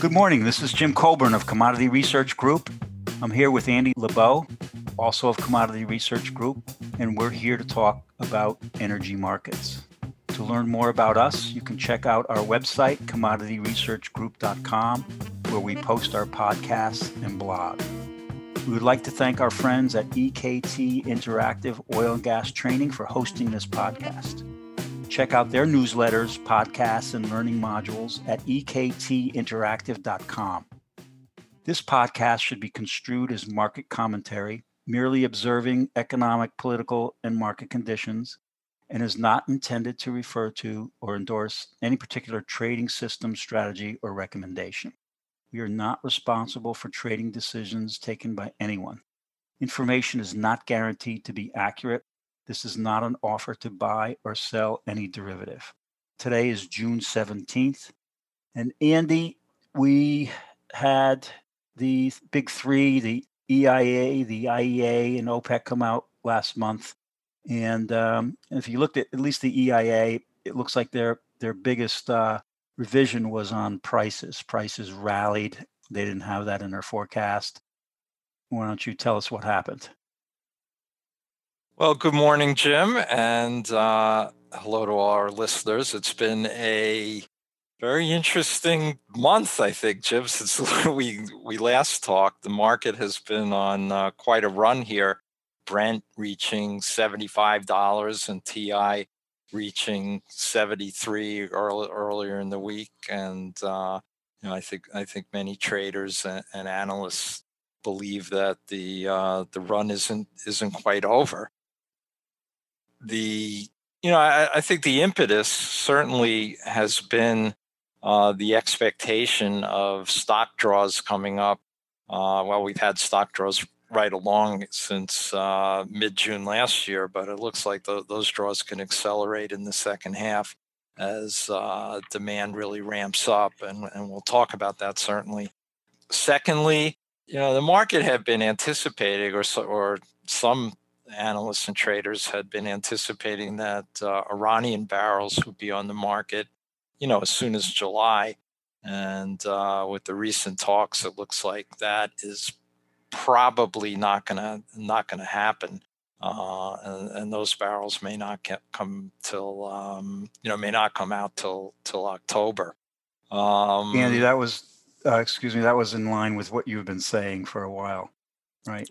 Good morning. This is Jim Colburn of Commodity Research Group. I'm here with Andy LeBeau, also of Commodity Research Group, and we're here to talk about energy markets. To learn more about us, you can check out our website, commodityresearchgroup.com, where we post our podcasts and blog. We would like to thank our friends at EKT Interactive Oil and Gas Training for hosting this podcast. Check out their newsletters, podcasts, and learning modules at ektinteractive.com. This podcast should be construed as market commentary, merely observing economic, political, and market conditions, and is not intended to refer to or endorse any particular trading system, strategy, or recommendation. We are not responsible for trading decisions taken by anyone. Information is not guaranteed to be accurate. This is not an offer to buy or sell any derivative. Today is June 17th. And Andy, we had the big three, the EIA, the IEA, and OPEC come out last month. And if you looked at least the EIA, it looks like their biggest revision was on prices. Prices rallied. They didn't have that in their forecast. Why don't you tell us what happened? Well, good morning, Jim, and hello to all our listeners. It's been a very interesting month, I think, Jim, since we last talked. The market has been on quite a run here. Brent reaching $75 and WTI reaching 73 earlier in the week, and I think many traders and analysts believe that the run isn't quite over. I think the impetus certainly has been the expectation of stock draws coming up. We've had stock draws right along since mid-June last year, but it looks like those draws can accelerate in the second half as demand really ramps up, and we'll talk about that certainly. Secondly, the market had been anticipating, or some analysts and traders had been anticipating that Iranian barrels would be on the market, as soon as July. And with the recent talks, it looks like that is probably not gonna happen, and those barrels may not come till may not come out till October. Andy, that was that was in line with what you've been saying for a while, right?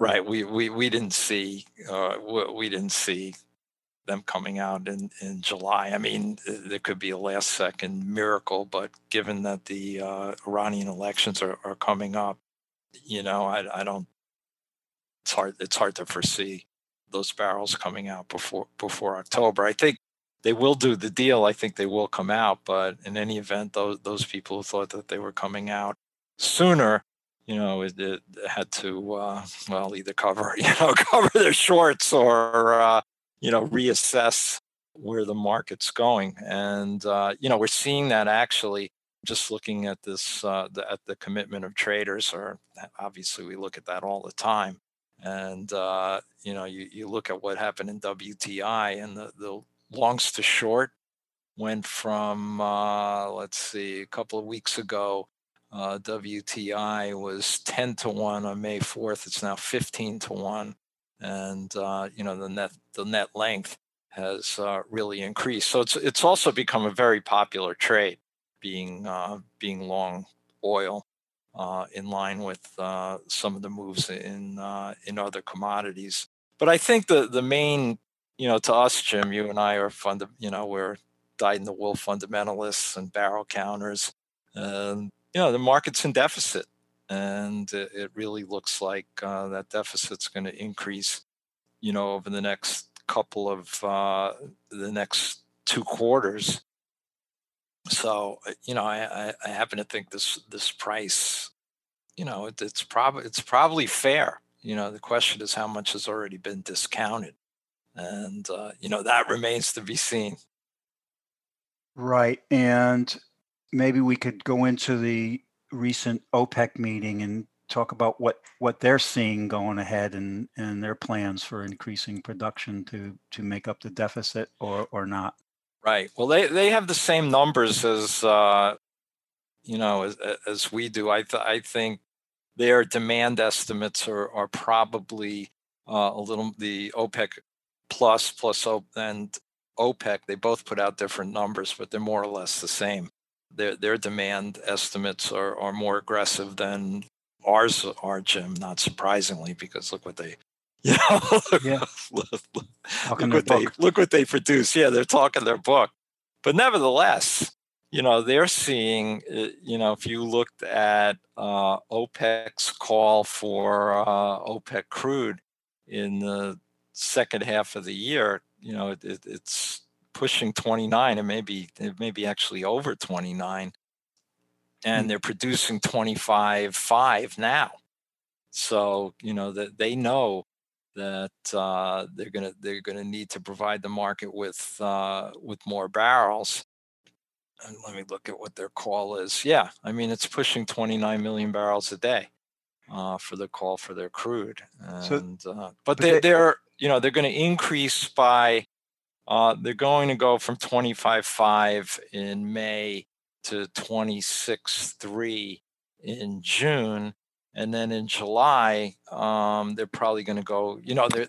Right. We didn't see them coming out in July. I mean, there could be a last second miracle, but given that the Iranian elections are coming up, I don't. It's hard to foresee those barrels coming out before October. I think they will do the deal. I think they will come out. But in any event, those people who thought that they were coming out sooner, it had to either cover their shorts or reassess where the market's going. And we're seeing that actually. Just looking at this, at the commitment of traders, or obviously we look at that all the time. And, you look at what happened in WTI, and the longs to short went from, a couple of weeks ago, WTI was 10-1 on May 4th. It's now 15-1. And, the net length has really increased. So it's also become a very popular trade. Being long oil, in line with some of the moves in other commodities. But I think the main, to us, Jim, you and I are we're dyed-in-the-wool fundamentalists and barrel counters. The market's in deficit, and it really looks like that deficit's going to increase, over the next couple of the next two quarters. So, I happen to think this price, it's probably fair. The question is how much has already been discounted, and that remains to be seen. Right, and maybe we could go into the recent OPEC meeting and talk about what they're seeing going ahead and their plans for increasing production to make up the deficit or not. Right. Well, they have the same numbers as you know, as we do. I think their demand estimates are probably a little, the OPEC and OPEC, they both put out different numbers, but they're more or less the same. Their demand estimates are more aggressive than ours are, Jim, not surprisingly, because look what they, you know, yeah. Look what they produce. Yeah, they're talking their book. But nevertheless, you know, they're seeing, you know, if you looked at OPEC's call for OPEC crude in the second half of the year, you know, it's pushing 29, and maybe it may be actually over 29, and they're producing 25.5 now. So you know that they know that they're gonna need to provide the market with more barrels. And let me look at what their call is. Yeah, I mean it's pushing 29 million barrels a day for the call for their crude. And so, but they're you know they're going to increase by. They're going to go from 25.5 in May to 26.3 in June, and then in July they're probably going to go. You know, they're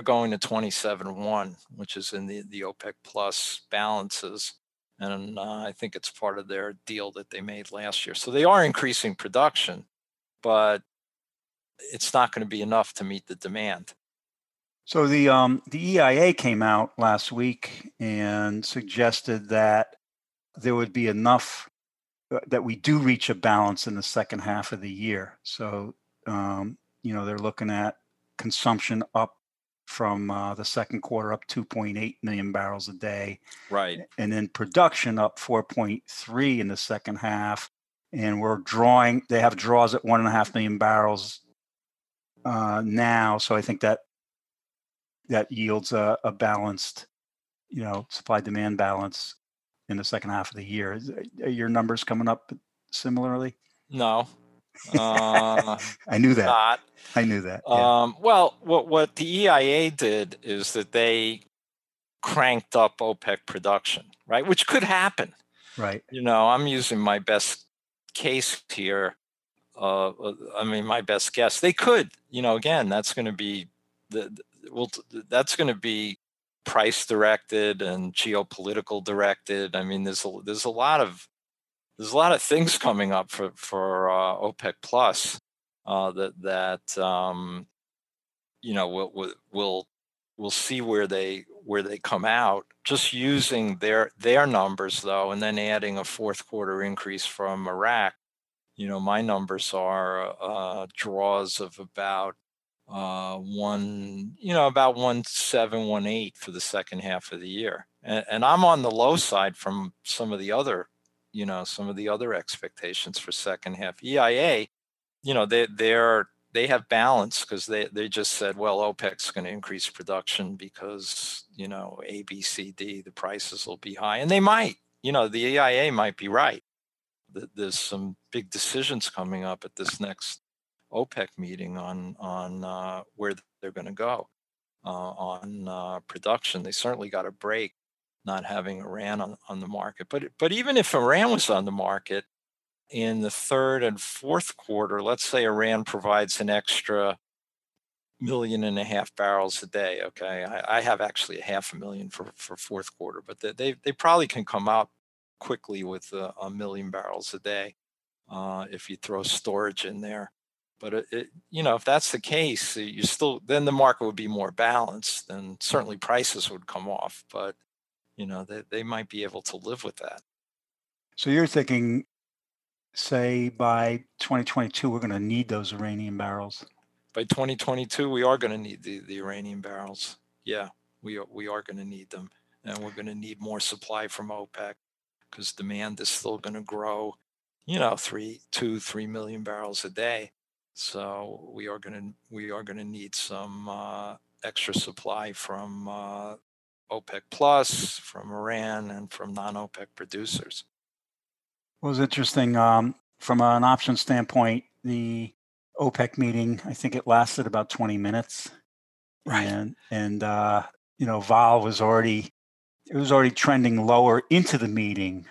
going to 27.1, which is in the OPEC Plus balances, and I think it's part of their deal that they made last year. So they are increasing production, but it's not going to be enough to meet the demand. So the EIA came out last week and suggested that there would be enough that we do reach a balance in the second half of the year. So, you know, they're looking at consumption up from the second quarter up 2.8 million barrels a day. Right. And then production up 4.3 in the second half. And we're drawing, they have draws at 1.5 million barrels now. So I think that yields a balanced, you know, supply-demand balance in the second half of the year. Are your numbers coming up similarly? No. I knew that. Not. I knew that. Yeah. Well, what the EIA did is that they cranked up OPEC production, right? Which could happen. Right. You know, I'm using my best case here. I mean, my best guess. They could, you know, again, that's going to be that's going to be price directed and geopolitical directed. I mean, there's a lot of things coming up for OPEC Plus that you know we'll see where they come out. Just using their numbers though, and then adding a fourth quarter increase from Iraq. You know, my numbers are draws of about. About 1.7, 1.8 for the second half of the year, and I'm on the low side from some of the other expectations for second half. EIA, you know, they have balance because they just said, well, OPEC's going to increase production because you know A, B, C, D, the prices will be high, and they might, you know, the EIA might be right. There's some big decisions coming up at this next OPEC meeting on where they're going to go on production. They certainly got a break not having Iran on the market. But even if Iran was on the market in the third and fourth quarter, let's say Iran provides an extra 1.5 million barrels a day. Okay, I have actually 500,000 for fourth quarter, but they probably can come out quickly with 1 million barrels a day if you throw storage in there. But you know, if that's the case, you still then the market would be more balanced, and certainly prices would come off. But you know, they might be able to live with that. So you're thinking, say by 2022, we're going to need those Iranian barrels. By 2022, we are going to need the Iranian barrels. Yeah, we are going to need them, and we're going to need more supply from OPEC because demand is still going to grow. You know, 3 million barrels a day. So we are gonna need some extra supply from OPEC Plus, from Iran, and from non-OPEC producers. Well, it's interesting from an option standpoint. The OPEC meeting, I think it lasted about 20 minutes, right? And you know, vol was already trending lower into the meeting.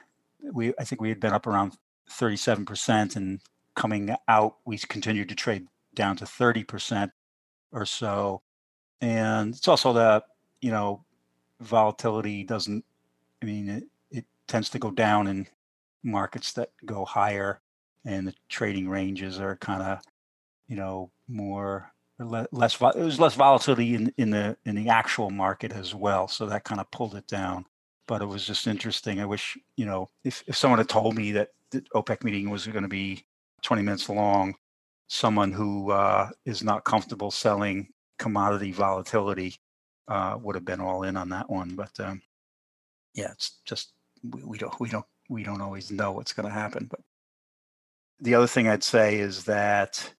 I think we had been up around 37%, and coming out, we continued to trade down to 30% or so. And it's also that, you know, volatility doesn't, I mean, it tends to go down in markets that go higher, and the trading ranges are kind of, you know, more or less, there's less volatility in the actual market as well. So that kind of pulled it down. But it was just interesting. I wish, you know, if someone had told me that the OPEC meeting was going to be 20 minutes long, someone who is not comfortable selling commodity volatility would have been all in on that one. But yeah, it's just we don't always know what's going to happen. But the other thing I'd say is that,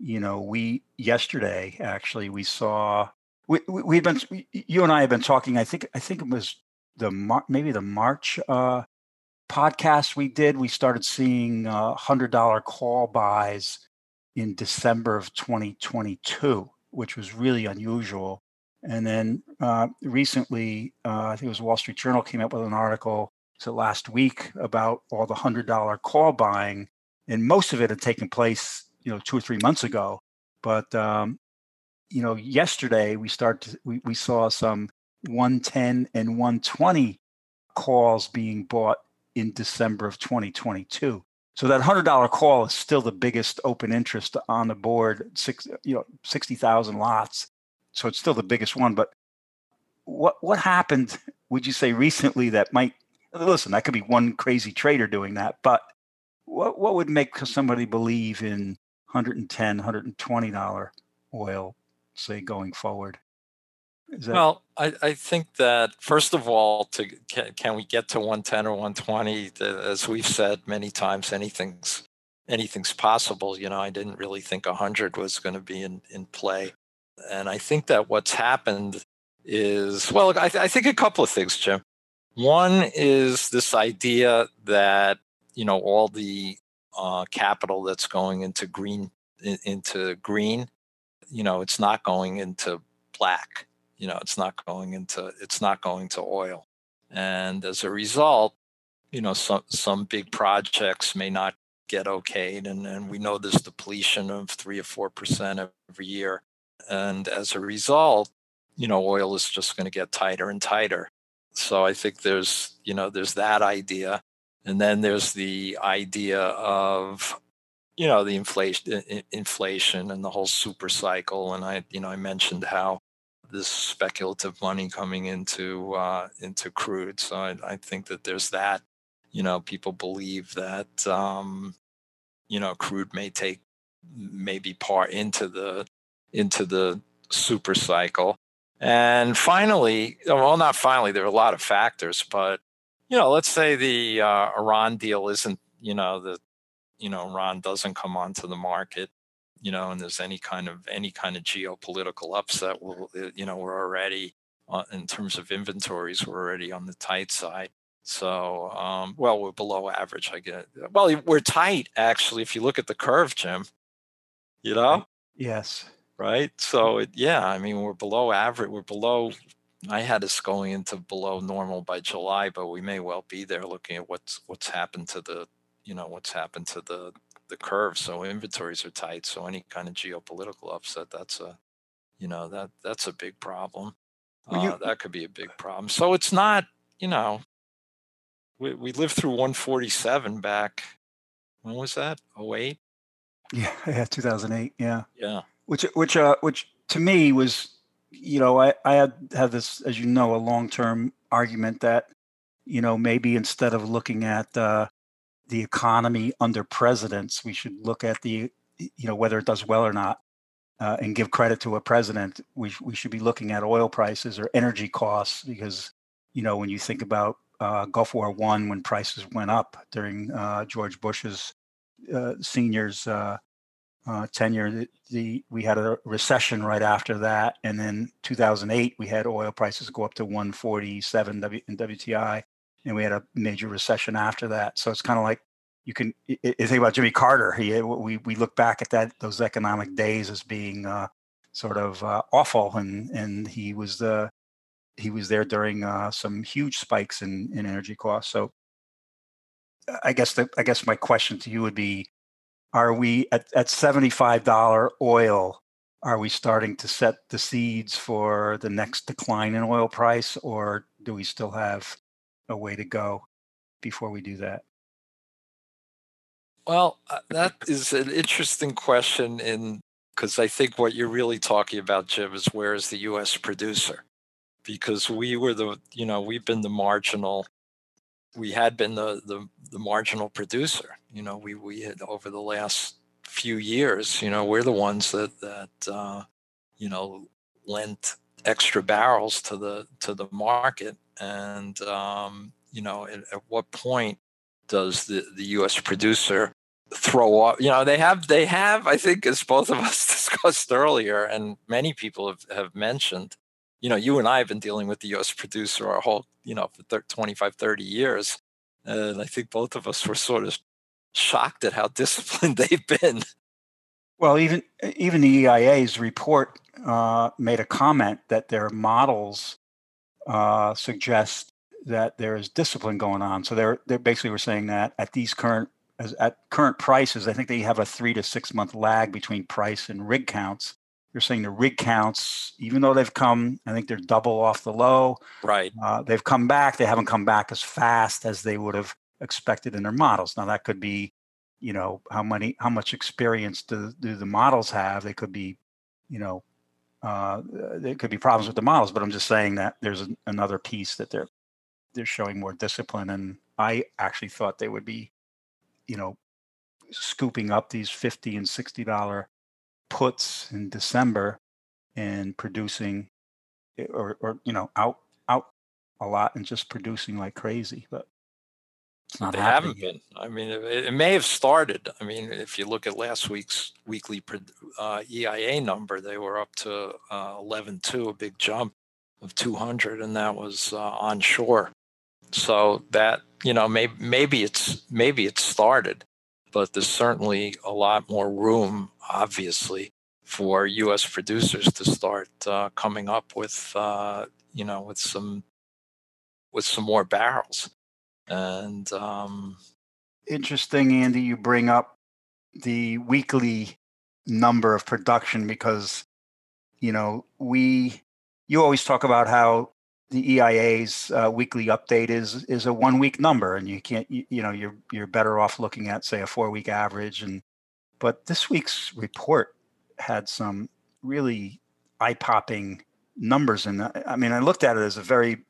you know, yesterday actually we saw you and I have been talking. I think it was maybe the March podcast we did. We started seeing $100 call buys in December of 2022, which was really unusual. And then recently, I think it was Wall Street Journal came up with an article last week about all the $100 call buying, and most of it had taken place, you know, 2 or 3 months ago. But you know, yesterday we saw some 110 and 120 calls being bought in December of 2022. So that $100 call is still the biggest open interest on the board, 60,000 lots. So it's still the biggest one. But what happened, would you say, recently that might, listen, that could be one crazy trader doing that, but what would make somebody believe in $110, $120 oil, say, going forward? Well, I think that, first of all, can we get to 110 or 120? As we've said many times, anything's possible. You know, I didn't really think 100 was going to be in play. And I think that what's happened is, well, I think a couple of things, Jim. One is this idea that, you know, all the capital that's going into green, you know, it's not going into black. You know, it's not going to oil. And as a result, you know, some big projects may not get okayed. And we know there's depletion of 3 or 4% every year. And as a result, you know, oil is just going to get tighter and tighter. So I think there's that idea. And then there's the idea of, you know, the inflation and the whole super cycle. And I mentioned how this speculative money coming into crude. So I think that there's that, you know, people believe that, you know, crude may take maybe part into the super cycle. And finally, well, not finally, there are a lot of factors, but, you know, let's say the Iran deal isn't, you know, Iran doesn't come onto the market. You know, and there's any kind of geopolitical upset, you know, we're already in terms of inventories, we're already on the tight side. So, well, we're below average, I guess. Well, we're tight, actually, if you look at the curve, Jim, you know? Yes. Right? So, yeah, I mean, we're below average. We're below, I had us going into below normal by July, but we may well be there looking at what's happened to the, you know, the curve. So inventories are tight. So any kind of geopolitical upset, that's a big problem. That could be a big problem. So it's not, you know, we lived through 147 back, when was that? 2008? Yeah. 2008. Yeah. Yeah. Which to me was, you know, I had this, as you know, a long-term argument that, you know, maybe instead of looking at, the economy under presidents, we should look at the, you know, whether it does well or not, and give credit to a president. We should be looking at oil prices or energy costs, because, you know, when you think about Gulf War I, when prices went up during George Bush's senior's tenure, we had a recession right after that. And then 2008, we had oil prices go up to 147 in WTI. And we had a major recession after that. So it's kind of like you think about Jimmy Carter. We look back at those economic days as being sort of awful, and he was there during some huge spikes in energy costs. So I guess my question to you would be, are we at $75 oil, are we starting to set the seeds for the next decline in oil price, or do we still have a way to go before we do that? Well, that is an interesting question, because I think what you're really talking about, Jim, is where is the U.S. producer? Because we had been the marginal producer. You know, we had over the last few years, you know, we're the ones that lent extra barrels to the market. And at what point does the U.S. producer throw up? You know, they have, I think, as both of us discussed earlier, and many people have mentioned, you know, you and I have been dealing with the U.S. producer our whole, you know, for 25, 30 years. And I think both of us were sort of shocked at how disciplined they've been. Well, even the EIA's report made a comment that their models suggest that there is discipline going on. So they basically were saying that at current prices, I think they have a 3 to 6 month lag between price and rig counts. They're saying the rig counts, even though they've come, I think they're double off the low. Right. They've come back. They haven't come back as fast as they would have expected in their models. Now that could be, you know, how much experience do the models have? They could be, you know, there could be problems with the models. But I'm just saying that there's another piece that they're showing more discipline. And I actually thought they would be, you know, scooping up these $50 and $60 puts in December and producing or out a lot and just producing like crazy, but it's not happening. They haven't been. I mean, it may have started. I mean, if you look at last week's weekly EIA number, they were up to 11.2, a big jump of 200, and that was onshore. So that, you know, maybe it started. But there's certainly a lot more room, obviously, for U.S. producers to start coming up with some more barrels. And interesting, Andy, you bring up the weekly number of production because, you know, you always talk about how the EIA's weekly update is a 1 week number, and you can't, you're better off looking at, say, a 4 week average. But this week's report had some really eye popping numbers, and I mean, I looked at it as a very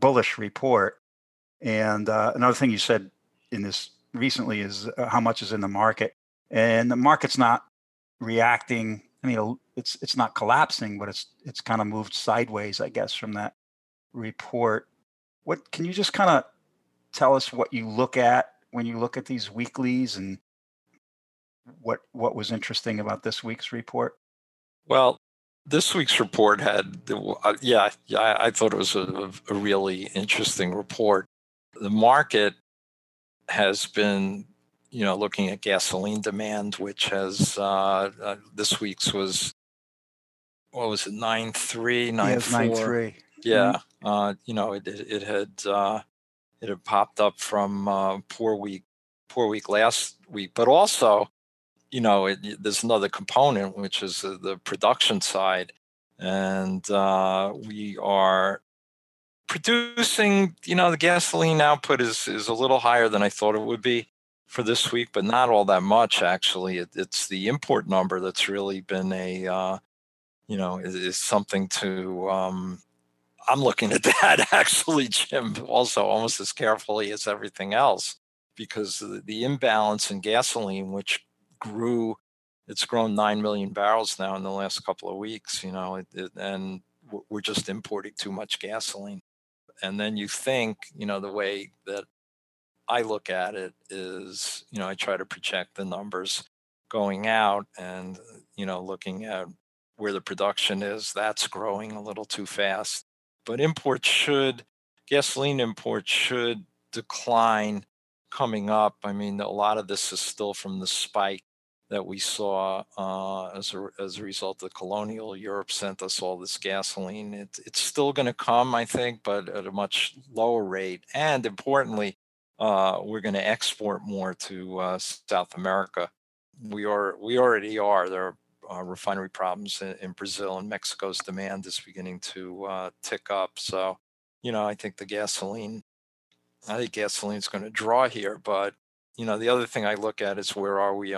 bullish report. And another thing you said in this recently is how much is in the market, and the market's not reacting. I mean, it's not collapsing, but it's kind of moved sideways, I guess, from that report. What can you just kind of tell us what you look at when you look at these weeklies, and what was interesting about this week's report? Well, this week's report had, I thought it was a really interesting report. The market has been, you know, looking at gasoline demand, which has this week's was, what was it, 9.3, 9.4. Yeah, you know, it had popped up from poor week last week, but also, you know, there's another component, which is the production side, and we are producing. You know, the gasoline output is a little higher than I thought it would be for this week, but not all that much actually. It's the import number that's really been is something to. I'm looking at that actually, Jim, also almost as carefully as everything else, because the imbalance in gasoline, which it's grown 9 million barrels now in the last couple of weeks, you know, and we're just importing too much gasoline. And then you think, you know, the way that I look at it is, you know, I try to project the numbers going out and, you know, looking at where the production is, that's growing a little too fast. But gasoline imports should decline coming up. I mean, a lot of this is still from the spike that we saw as a result of colonial Europe sent us all this gasoline. It's still going to come, I think, but at a much lower rate. And importantly, we're going to export more to South America. We already are. There are refinery problems in Brazil, and Mexico's demand is beginning to tick up. So, you know, I think gasoline's going to draw here. But, you know, the other thing I look at is where are we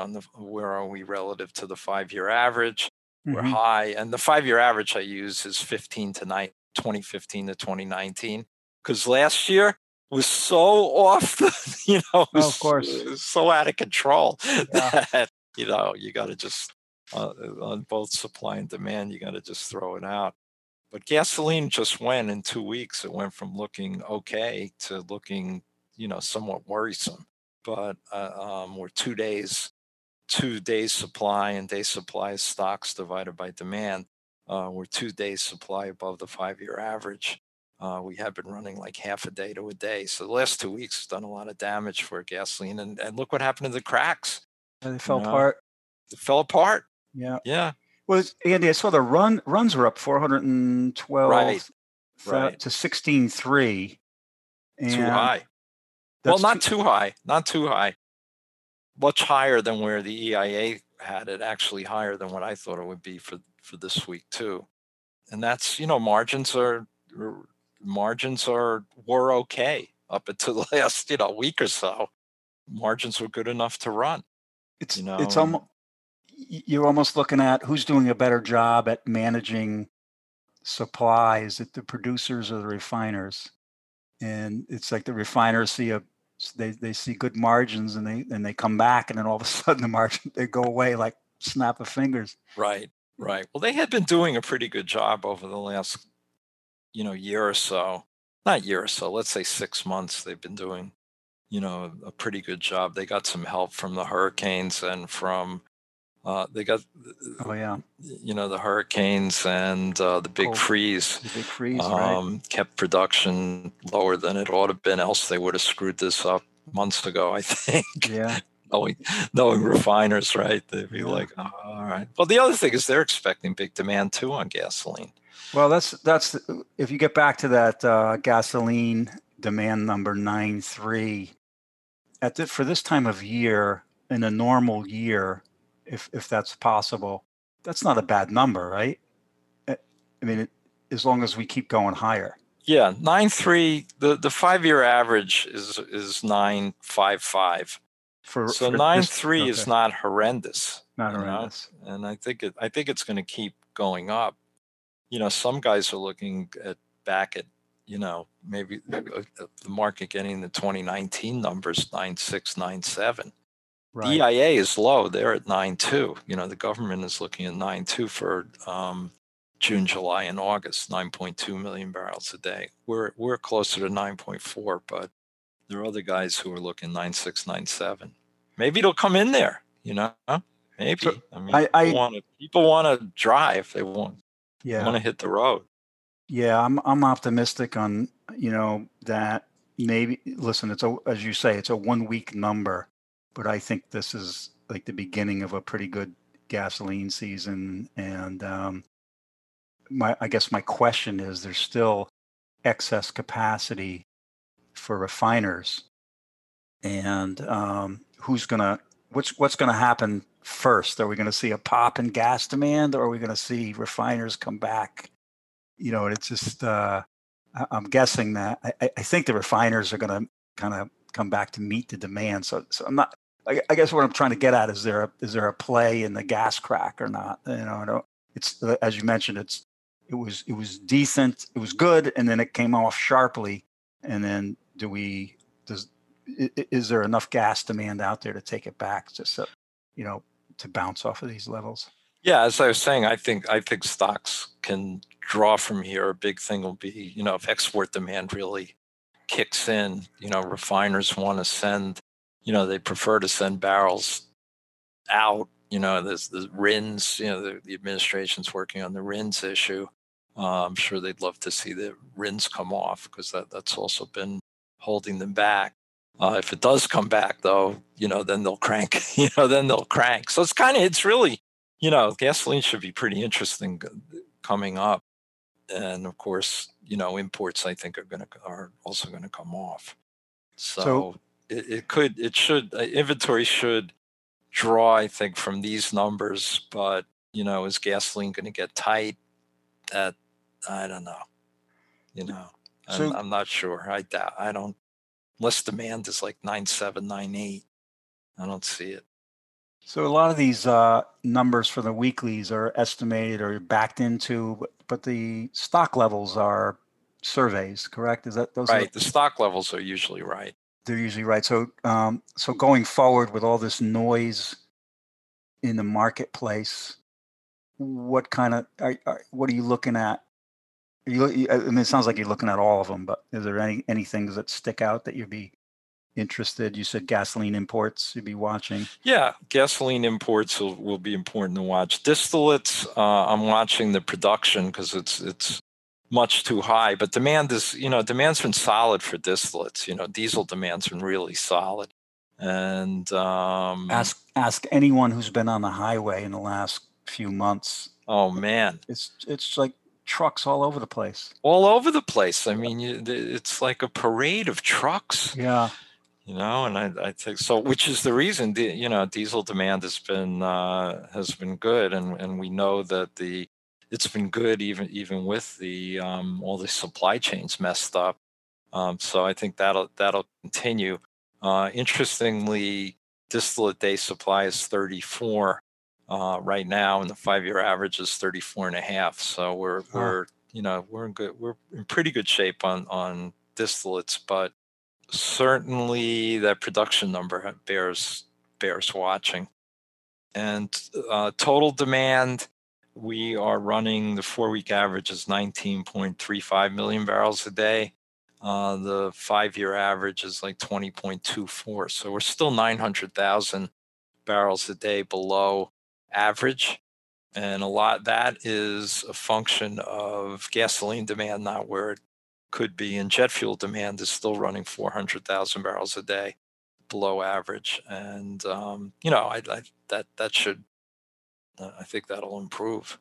relative to the 5-year average? We're mm-hmm. high, and the 5-year average I use is 2015 to 2019, because last year was so off, you know, of course, so out of control that, you know, you got to just on both supply and demand, you got to just throw it out. But gasoline just went in 2 weeks. It went from looking okay to looking, you know, somewhat worrisome. But we're 2 days. 2 days supply, and day supply is stocks divided by demand. We're 2 days supply above the 5-year average. We have been running like half a day to a day. So the last 2 weeks has done a lot of damage for gasoline. And look what happened to the cracks. And they fell apart. It fell apart. Yeah. Yeah. Well, Andy, I saw the runs were up 412 to 16.3. Too high. Well, not too high. Not too high. Much higher than where the EIA had it, actually higher than what I thought it would be for this week too. And that's, you know, margins were okay up until the last, you know, week or so. Margins were good enough to run. It's, you know, it's almost, you're almost looking at who's doing a better job at managing supply. Is it the producers or the refiners? And it's like the refiners see a, so they see good margins, and they come back, and then all of a sudden the margin, they go away like snap of fingers. Right, right. Well, they had been doing a pretty good job over the last, you know, year or so. Not year or so, let's say 6 months. They've been doing, you know, a pretty good job. They got some help from the hurricanes and from you know, the hurricanes and the big freeze. The big freeze, right? Kept production lower than it ought to have been, else they would have screwed this up months ago, I think. Yeah. knowing refiners, right? They'd be like, oh, all right. Well, the other thing is they're expecting big demand too on gasoline. Well, that's if you get back to that gasoline demand number 9.3, for this time of year, in a normal year, if that's possible, that's not a bad number, right? I mean, as long as we keep going higher. Yeah, 9.3, the 5-year average is 9.55. So 9.3 is not horrendous. Not horrendous. You know? And I think it's going to keep going up. You know, some guys are looking back at, you know, maybe the market getting the 2019 numbers, 9.6, 9.7. Right. The EIA is low. They're at 9.2. You know, the government is looking at 9.2 for June, July, and August, 9.2 million barrels a day. We're closer to 9.4, but there are other guys who are looking 9.6, 9.7. Maybe it'll come in there, you know? Maybe. So, I mean, people want to drive. They want to hit the road. Yeah, I'm optimistic on, you know, that maybe, listen, it's a, as you say, it's a 1-week number. But I think this is like the beginning of a pretty good gasoline season. And I guess my question is, there's still excess capacity for refiners. And what's going to happen first? Are we going to see a pop in gas demand, or are we going to see refiners come back? You know, it's just, I'm guessing that I think the refiners are going to kind of come back to meet the demand. So I'm not, I guess what I'm trying to get at is there a play in the gas crack or not? You know, it's, as you mentioned, it was decent, it was good, and then it came off sharply. And then is there enough gas demand out there to take it back, just so, you know, to bounce off of these levels? Yeah, as I was saying, I think stocks can draw from here. A big thing will be, you know, if export demand really kicks in, you know, refiners want to send, you know, they prefer to send barrels out. You know, there's the RINs, you know, the administration's working on the RINs issue. I'm sure they'd love to see the RINs come off, because that's also been holding them back. If it does come back though, you know, then they'll crank, you know, then they'll crank. So it's really, you know, gasoline should be pretty interesting coming up. And of course, you know, imports, I think, are also going to come off. So it should inventory should draw, I think, from these numbers. But, you know, is gasoline going to get tight? That, I don't know. You know, so, I'm not sure. I don't, unless demand is like 9.7, 9.8, I don't see it. So a lot of these numbers for the weeklies are estimated or backed into, but the stock levels are surveys, correct? Is that those? Right. The stock levels are usually right. They're usually right. So, so going forward with all this noise in the marketplace, what kind of, what are you looking at? I mean, it sounds like you're looking at all of them, but is there any things that stick out that you'd be interested? You said gasoline imports you'd be watching. Yeah, gasoline imports will be important to watch. Distillates, I'm watching the production because it's much too high, but demand is, you know, demand's been solid for distillates. You know, diesel demand's been really solid. And ask anyone who's been on the highway in the last few months. Oh man, it's like trucks all over the place. All over the place. I mean, it's like a parade of trucks. Yeah. You know, and I think so, which is the reason, you know, diesel demand has been good, and we know that it's been good even with the all the supply chains messed up. So I think that'll continue. Interestingly, distillate day supply is 34 right now, and the 5-year average is 34.5. So we're in pretty good shape on distillates, but certainly that production number bears watching. And total demand, we are running the 4-week average is 19.35 million barrels a day. The 5-year average is like 20.24. So we're still 900,000 barrels a day below average. And a lot that is a function of gasoline demand not where it could be, and jet fuel demand is still running 400,000 barrels a day below average. And, you know, I think that'll improve.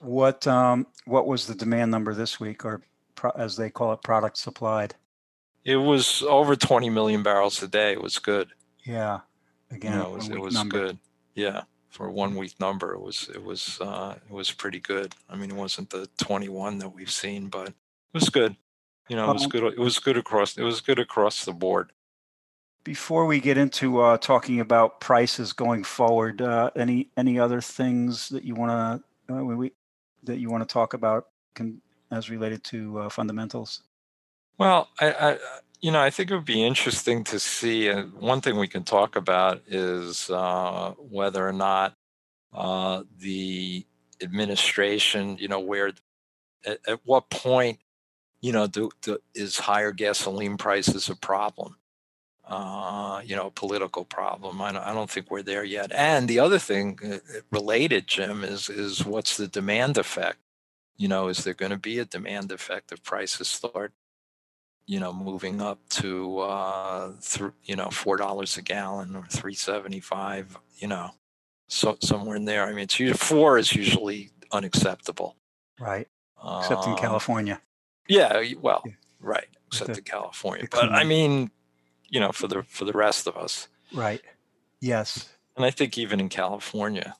What was the demand number this week, or as they call it, product supplied? It was over 20 million barrels a day. It was good. Yeah. Again, you know, it was good. Yeah. For a 1 week number, it was pretty good. I mean, it wasn't the 21 that we've seen, but it was good. You know, it was good. It was good across the board. Before we get into talking about prices going forward, any other things that you want to talk about as related to fundamentals? Well, I think it would be interesting to see. One thing we can talk about is whether or not the administration, you know, at what point, you know, is higher gasoline prices a problem? You know, a political problem. I don't think we're there yet. And the other thing related, Jim, is what's the demand effect? You know, is there going to be a demand effect if prices start, you know, moving up to $4 a gallon or $3.75? You know, so somewhere in there. I mean, it's usually, 4 is usually unacceptable, right? Except in California. Yeah, well, yeah. Right. Except in California. But I mean, you know, for the rest of us. Right. Yes. And I think even in California,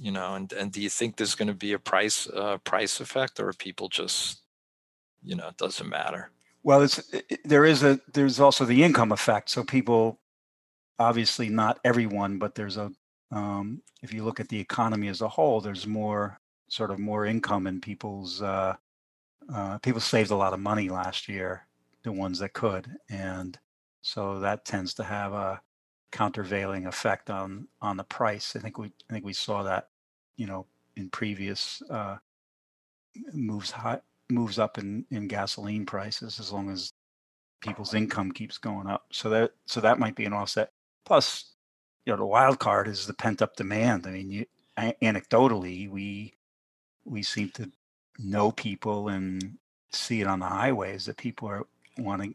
you know, and do you think there's going to be a price effect, or are people just, you know, it doesn't matter? Well, there's also the income effect. So people, obviously not everyone, but there's a, if you look at the economy as a whole, there's more income in people's, people saved a lot of money last year, the ones that could. And so that tends to have a countervailing effect on the price. I think we saw that, you know, in previous moves up in gasoline prices, as long as people's income keeps going up. So that might be an offset. Plus, you know, the wild card is the pent up demand. I mean, anecdotally, we seem to know people and see it on the highways that people are want to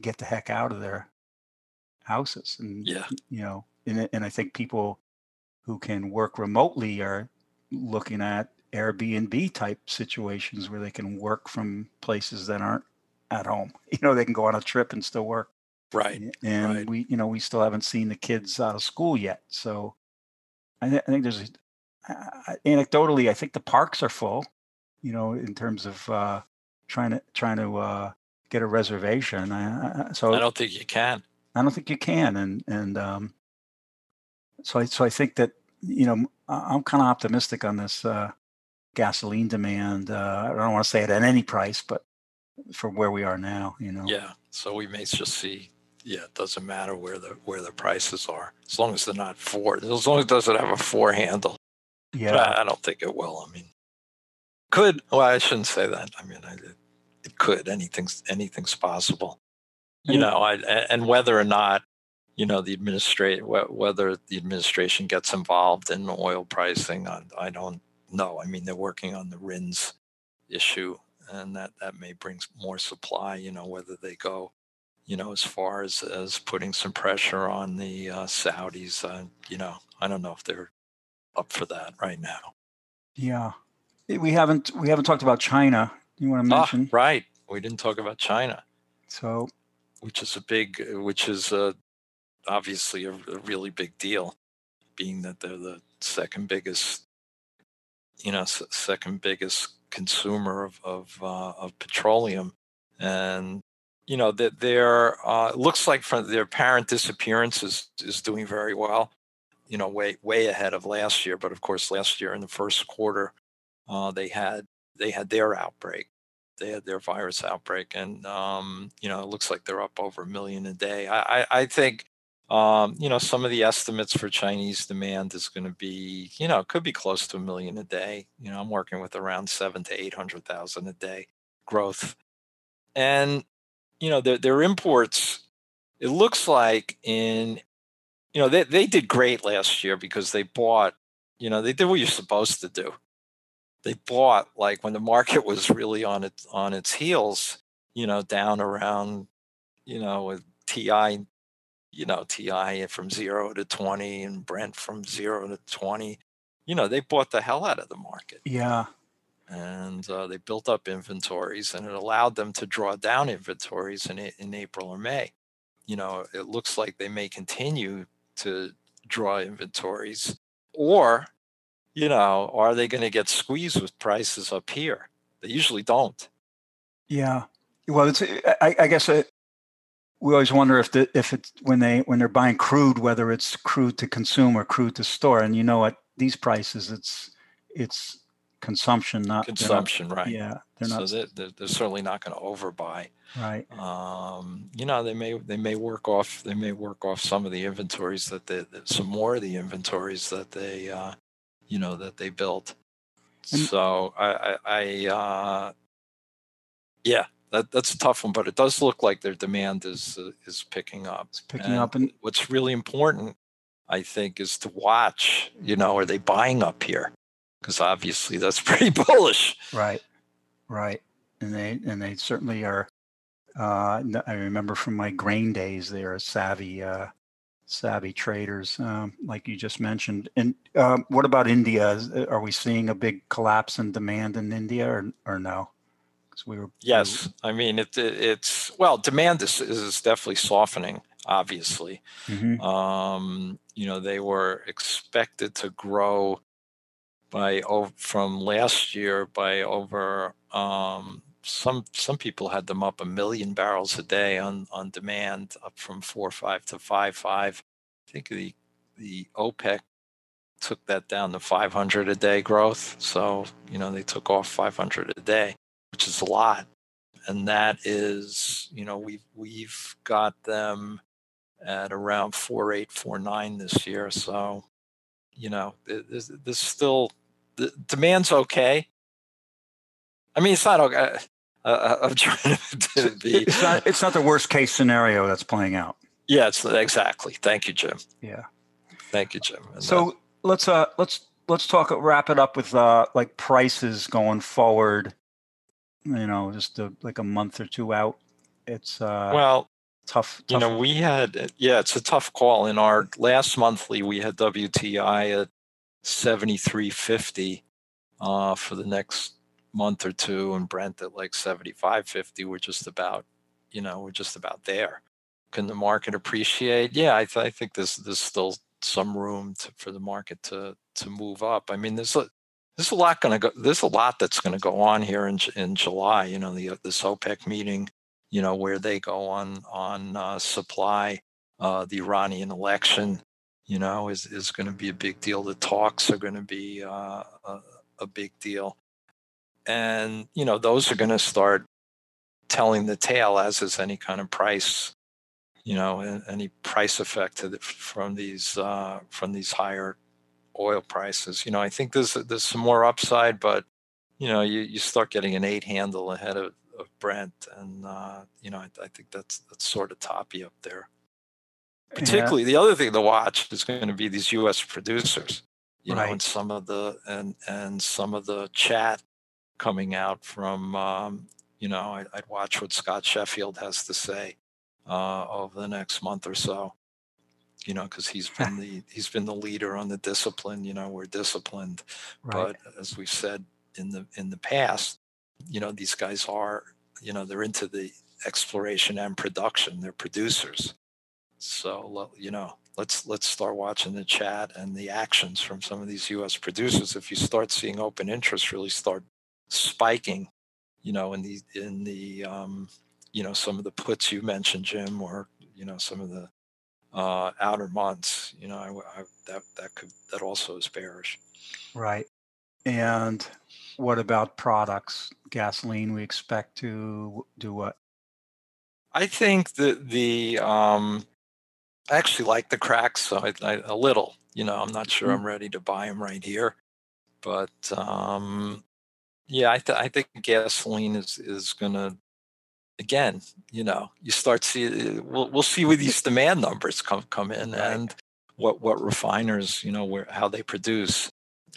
get the heck out of their houses, and yeah, you know, and I think people who can work remotely are looking at Airbnb type situations where they can work from places that aren't at home. You know, they can go on a trip and still work. Right. And right. We, you know, we still haven't seen the kids out of school yet. So I think there's, anecdotally, I think the parks are full, you know, in terms of trying to get a reservation. So I don't think you can. And so I think that, you know, I'm kind of optimistic on this gasoline demand. I don't want to say it at any price, but from where we are now, you know. Yeah. So we may just see. Yeah, it doesn't matter where the prices are, as long as they're not four. As long as it doesn't have a four handle. Yeah. But I don't think it will. I mean, could. Well, I shouldn't say that. I mean, it could. Anything's possible. You know, and whether or not, you know, whether the administration gets involved in oil pricing, I don't know. I mean, they're working on the RINs issue, and that may bring more supply. You know, whether they go, you know, as far as putting some pressure on the Saudis. You know, I don't know if they're up for that right now. Yeah, we haven't talked about China. You want to mention? Oh, right, we didn't talk about China. So. Which is obviously a really big deal, being that they're the second biggest consumer of petroleum, and you know that their looks like from their apparent disappearance is doing very well, you know, way ahead of last year. But of course, last year in the first quarter, they had their outbreak. They had their virus outbreak, and you know, it looks like they're up over 1 million a day. I think you know, some of the estimates for Chinese demand is going to be, you know, could be close to 1 million a day. You know, I'm working with around 700,000 to 800,000 a day growth, and you know, their imports. It looks like in, you know, they did great last year because they bought. You know, they did what you're supposed to do. They bought, like, when the market was really on its heels, you know, down around, you know, with TI, you know, TI from 0 to 20 and Brent from 0 to 20, you know, they bought the hell out of the market. Yeah. And they built up inventories, and it allowed them to draw down inventories in April or May. You know, it looks like they may continue to draw inventories, or, you know, are they going to get squeezed with prices up here? They usually don't. Yeah. Well, I guess we always wonder if it's when they're buying crude, whether it's crude to consume or crude to store. And you know, at these prices, it's consumption, not consumption, right? Yeah, they're certainly not going to overbuy, right? You know, they may work off some of the inventories that they you know, that they built. So I that's a tough one, but it does look like their demand is picking up. It's picking up, and what's really important, I think, is to watch. You know, are they buying up here? Because obviously that's pretty bullish. Right, right, and they certainly are. I remember from my grain days, they are savvy. Savvy traders, like you just mentioned. And what about India? Are we seeing a big collapse in demand in India, or no? Because yes. I mean, it's well, demand is definitely softening. Obviously, mm-hmm. You know, they were expected to grow from last year by over. Some people had them up 1 million barrels a day on demand, up from 4.5 to 5.5. I think the OPEC took that down to 500 a day growth. So, you know, they took off 500 a day, which is a lot. And that is, you know, we've got them at around 4.8, 4.9 this year. So, you know, there's still the demand's okay. I mean, it's not okay. I'm trying to be. It's not the worst case scenario that's playing out. Yeah, exactly. Thank you, Jim. Yeah. Thank you, Jim. And so let's talk. Wrap it up with like prices going forward. You know, just like a month or two out. It's well tough. You know, we had it's a tough call. In our last monthly, we had WTI at 73.50 for the next month or two, and Brent at like 75.50. We're just about there. Can the market appreciate? Yeah, I think there's still some room to, for the market to move up. I mean, there's a lot going to go. There's a lot that's going to go on here in July. You know, this OPEC meeting. You know, where they go on supply. The Iranian election, you know, is going to be a big deal. The talks are going to be a big deal. And, you know, those are going to start telling the tale, as is any kind of price, you know, any price effect to the, from these higher oil prices. You know, I think there's some more upside, but, you know, you start getting an 8 handle ahead of Brent. And, you know, I think that's sort of toppy up there. Particularly, the other thing to watch is going to be these U.S. producers, you know, and some of the chat coming out from, you know, I'd watch what Scott Sheffield has to say over the next month or so, you know, because he's been the leader on the discipline. You know, we're disciplined, but as we've said in the past, you know, these guys are, you know, they're into the exploration and production. They're producers. So, you know, let's start watching the chat and the actions from some of these U.S. producers. If you start seeing open interest really start spiking, you know, in the you know, some of the puts you mentioned, Jim, or, you know, some of the outer months, you know, that also is bearish. Right. And what about products? Gasoline, we expect to do what? I think that I actually like the cracks, so a little. You know, I'm not sure I'm ready to buy them right here, but yeah, I think gasoline is gonna, again, you know, you start see we'll see where these demand numbers come in and what refiners, you know, how they produce.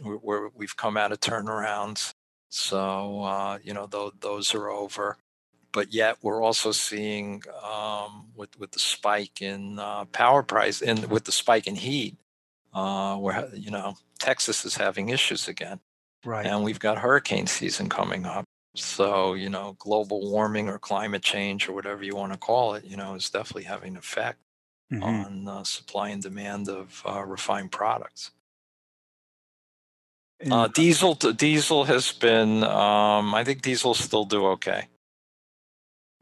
Where we've come out of turnarounds, so you know, those are over. But yet we're also seeing with the spike in power price and with the spike in heat, where, you know, Texas is having issues again, right? And we've got hurricane season coming up, so, you know, global warming or climate change or whatever you want to call it, you know, is definitely having an effect on supply and demand of refined products. Diesel has been, I think diesel still do okay.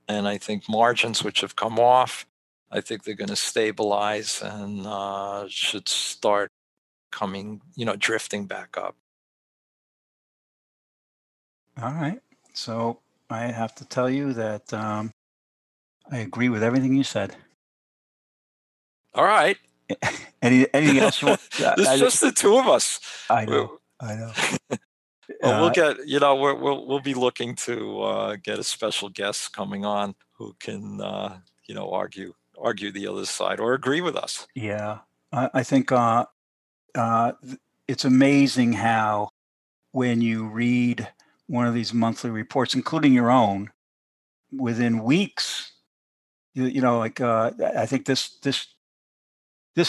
And I think margins, which have come off, I think they're going to stabilize and should start coming, you know, drifting back up. All right. So I have to tell you that I agree with everything you said. All right. Anything else? It's just the two of us. I know. Well, we'll get, you know, we'll be looking to get a special guest coming on who can, you know, argue the other side or agree with us. Yeah, I think it's amazing how when you read one of these monthly reports, including your own, within weeks, you know, like I think this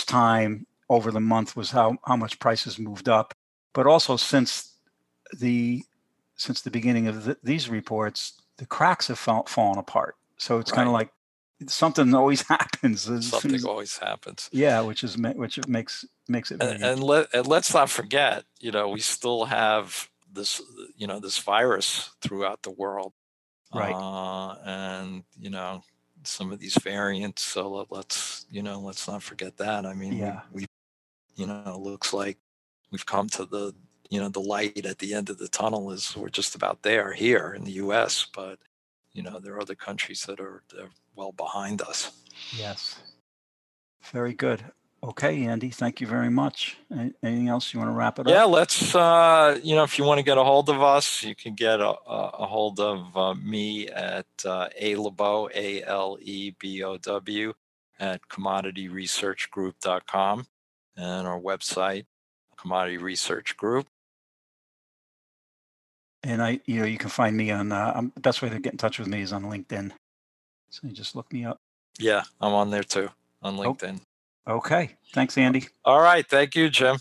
time over the month was how much prices moved up, but also since the beginning of these reports, the cracks have fallen apart. So it's kind of like something always happens. Something always happens. Yeah, which makes it. And let's not forget, you know, we still have this, you know, this virus throughout the world, right? And, you know, some of these variants. So let's, you know, let's not forget that. I mean, we you know, looks like we've come to the, you know, the light at the end of the tunnel. Is we're just about there here in the U.S., but, you know, there are other countries that are well behind us. Yes. Very good. Okay, Andy, thank you very much. Anything else you want to wrap it up? Yeah, let's, you know, if you want to get a hold of us, you can get a hold of me at alebow, A-L-E-B-O-W, at commodityresearchgroup.com, and our website, Commodity Research Group. And I, you know, you can find me on, the best way to get in touch with me is on LinkedIn. So you just look me up. Yeah, I'm on there too, on LinkedIn. Okay. Thanks, Andy. All right. Thank you, Jim.